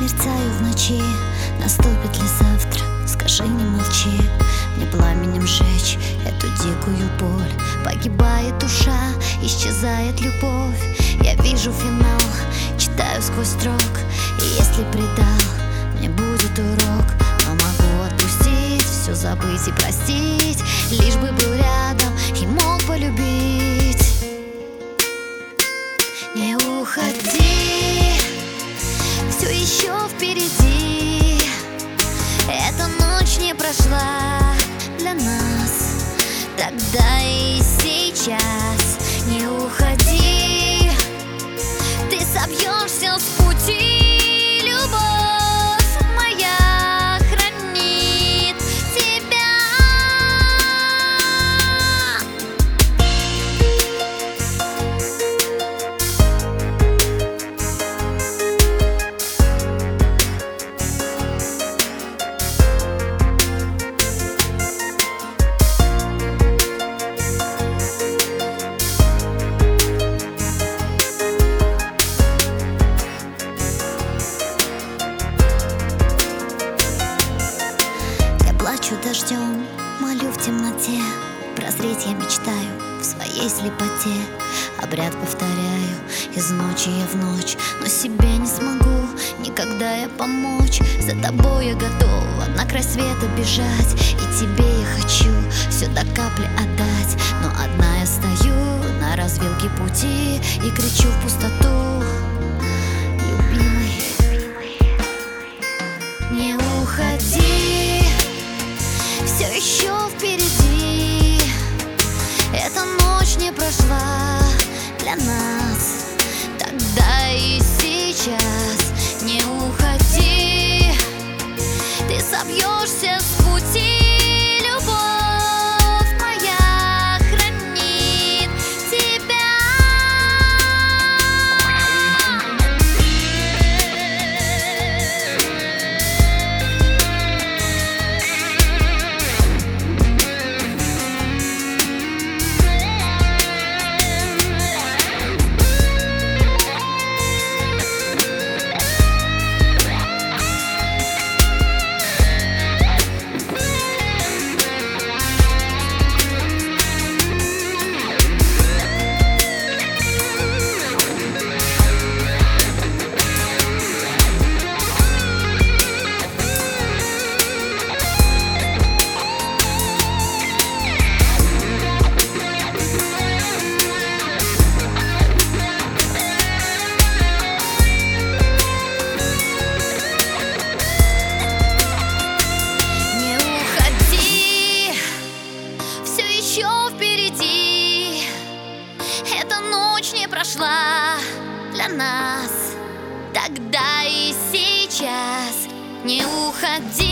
мерцаю в ночи. Наступит ли завтра? Скажи, не молчи. Мне пламенем сжечь эту дикую боль. Погибает душа, исчезает любовь. Я вижу финал, читаю сквозь строк. И если предал, мне будет урок. Но могу отпустить, все забыть и простить, лишь бы был рядом и мог полюбить. Не уходи, все еще впереди. Эта ночь не прошла для нас, тогда и сейчас. Не уходи, ты собьешься с пути. Любовь моя хранит тебя. Дождем, молю в темноте, прозреть я мечтаю в своей слепоте. Обряд повторяю из ночи я в ночь, но себе не смогу никогда я помочь. За тобой я готова на край света бежать, и тебе я хочу все до капли отдать. Но одна я стою на развилке пути и кричу в пустоту: любимый, не уходи. Все еще впереди, эта ночь не прошла для нас, тогда и сейчас. Не уходи, ты собьешься с пути. Прошла для нас, тогда и сейчас. Не уходи.